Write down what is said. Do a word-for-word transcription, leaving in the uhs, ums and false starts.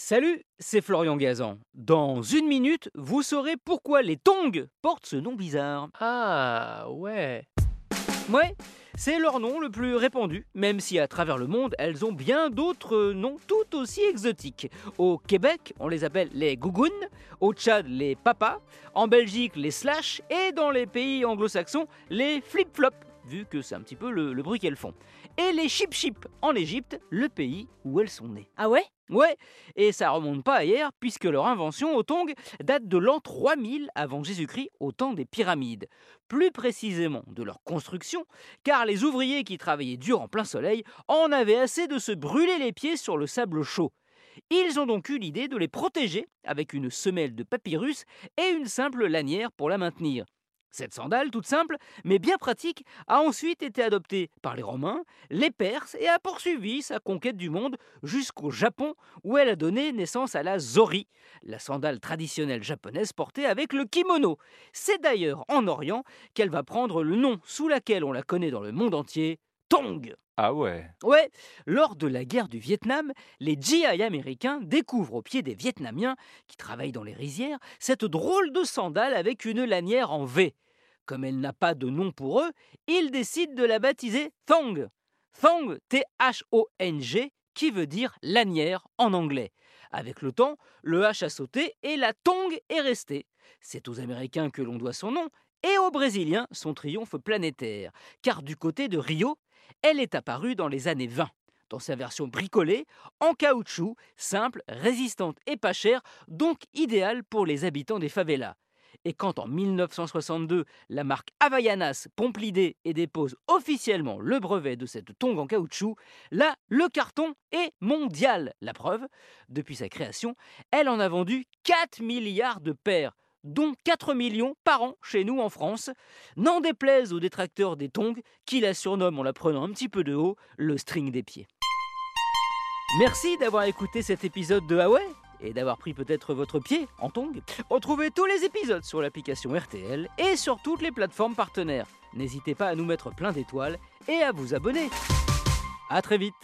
Salut, c'est Florian Gazan. Dans une minute, vous saurez pourquoi les tongs portent ce nom bizarre. Ah ouais. Ouais, c'est leur nom le plus répandu, même si à travers le monde, elles ont bien d'autres noms tout aussi exotiques. Au Québec, on les appelle les gougounes, au Tchad, les papas, en Belgique, les slash, et dans les pays anglo-saxons, les flip-flops, vu que c'est un petit peu le, le bruit qu'elles font. Et les chip-chip en Égypte, le pays où elles sont nées. Ah ouais ? Ouais, et ça remonte pas à hier, puisque leur invention au tong date de l'an trois mille avant Jésus-Christ, au temps des pyramides. Plus précisément de leur construction, car les ouvriers qui travaillaient dur en plein soleil en avaient assez de se brûler les pieds sur le sable chaud. Ils ont donc eu l'idée de les protéger avec une semelle de papyrus et une simple lanière pour la maintenir. Cette sandale, toute simple, mais bien pratique, a ensuite été adoptée par les Romains, les Perses et a poursuivi sa conquête du monde jusqu'au Japon, où elle a donné naissance à la zori, la sandale traditionnelle japonaise portée avec le kimono. C'est d'ailleurs en Orient qu'elle va prendre le nom sous laquelle on la connaît dans le monde entier, tong. Ah ouais. Ouais, lors de la guerre du Vietnam, les G I américains découvrent au pied des Vietnamiens qui travaillent dans les rizières cette drôle de sandale avec une lanière en V. Comme elle n'a pas de nom pour eux, ils décident de la baptiser thong. Thong, T H O N G, qui veut dire lanière en anglais. Avec le temps, le H a sauté et la tong est restée. C'est aux Américains que l'on doit son nom et aux Brésiliens son triomphe planétaire, car du côté de Rio, elle est apparue dans les années vingt, dans sa version bricolée, en caoutchouc, simple, résistante et pas chère, donc idéale pour les habitants des favelas. Et quand en mille neuf cent soixante-deux, la marque Havaianas pompe l'idée et dépose officiellement le brevet de cette tongue en caoutchouc, là, le carton est mondial. La preuve, depuis sa création, elle en a vendu quatre milliards de paires, dont quatre millions par an chez nous en France. N'en déplaise aux détracteurs des tongs qui la surnomment en la prenant un petit peu de haut, le string des pieds. Merci d'avoir écouté cet épisode de Ah Ouais et d'avoir pris peut-être votre pied en tongs. Retrouvez tous les épisodes sur l'application R T L et sur toutes les plateformes partenaires. N'hésitez pas à nous mettre plein d'étoiles et à vous abonner. À très vite.